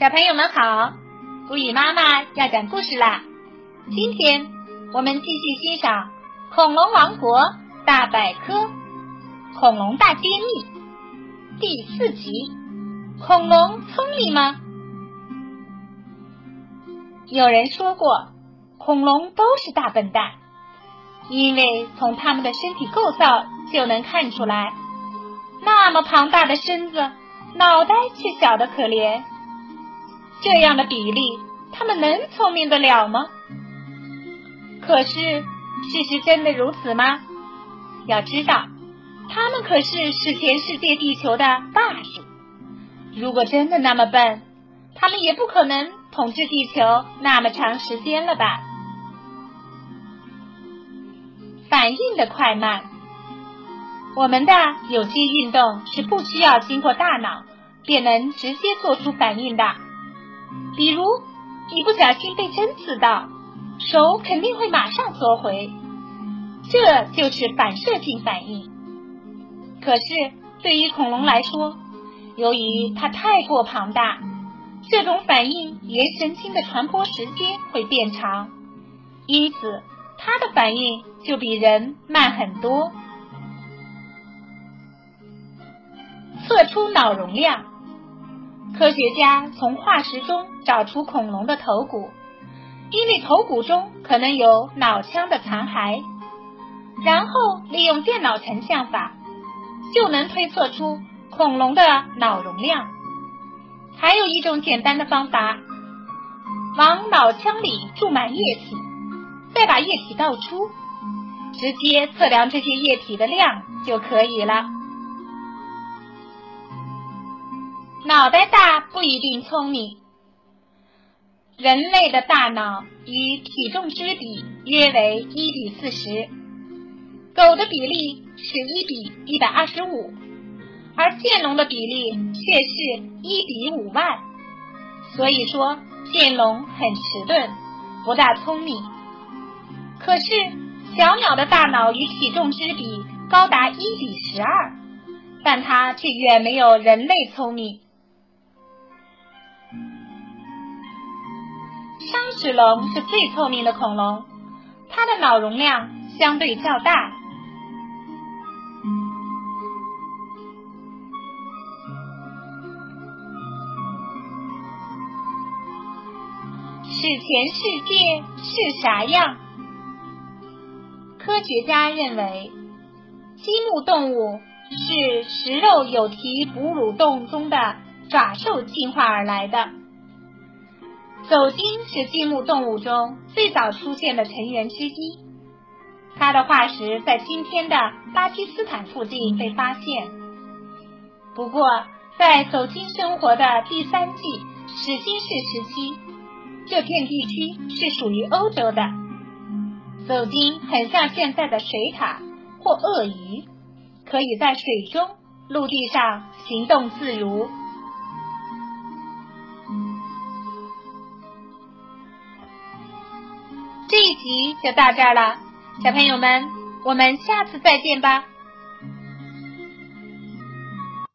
小朋友们好，古语妈妈要讲故事啦。今天我们继续欣赏《恐龙王国大百科》《恐龙大揭秘》第四集：恐龙聪明吗？有人说过，恐龙都是大笨蛋，因为从它们的身体构造就能看出来，那么庞大的身子，脑袋却小得可怜。这样的比例，他们能聪明得了吗？可是，事实真的如此吗？要知道，他们可是全世界地球的霸主。如果真的那么笨，他们也不可能统治地球那么长时间了吧？反应的快慢，我们的有些运动是不需要经过大脑便能直接做出反应的。比如你不小心被针刺到，手肯定会马上缩回，这就是反射性反应。可是对于恐龙来说，由于它太过庞大，这种反应沿神经的传播时间会变长，因此它的反应就比人慢很多。测出脑容量，科学家从化石中找出恐龙的头骨，因为头骨中可能有脑腔的残骸，然后利用电脑成像法，就能推测出恐龙的脑容量。还有一种简单的方法，往脑腔里注满液体，再把液体倒出，直接测量这些液体的量就可以了。脑袋大不一定聪明。人类的大脑与体重之比约为1:40，狗的比例是1:125，而剑龙的比例却是1:5,000。所以说，剑龙很迟钝，不大聪明。可是小鸟的大脑与体重之比高达1:12，但它却远没有人类聪明。双齿龙是最聪明的恐龙，它的脑容量相对较大。史前世界是啥样？科学家认为，鸡目动物是食肉有蹄哺乳动物中的爪兽进化而来的。走鲸是鸡目动物中最早出现的成员之一，它的化石在今天的巴基斯坦附近被发现。不过，在走鲸生活的第三纪史新世时期，这片地区是属于欧洲的。走鲸很像现在的水獭或鳄鱼，可以在水中、陆地上行动自如。这一集就到这儿了，小朋友们，我们下次再见吧。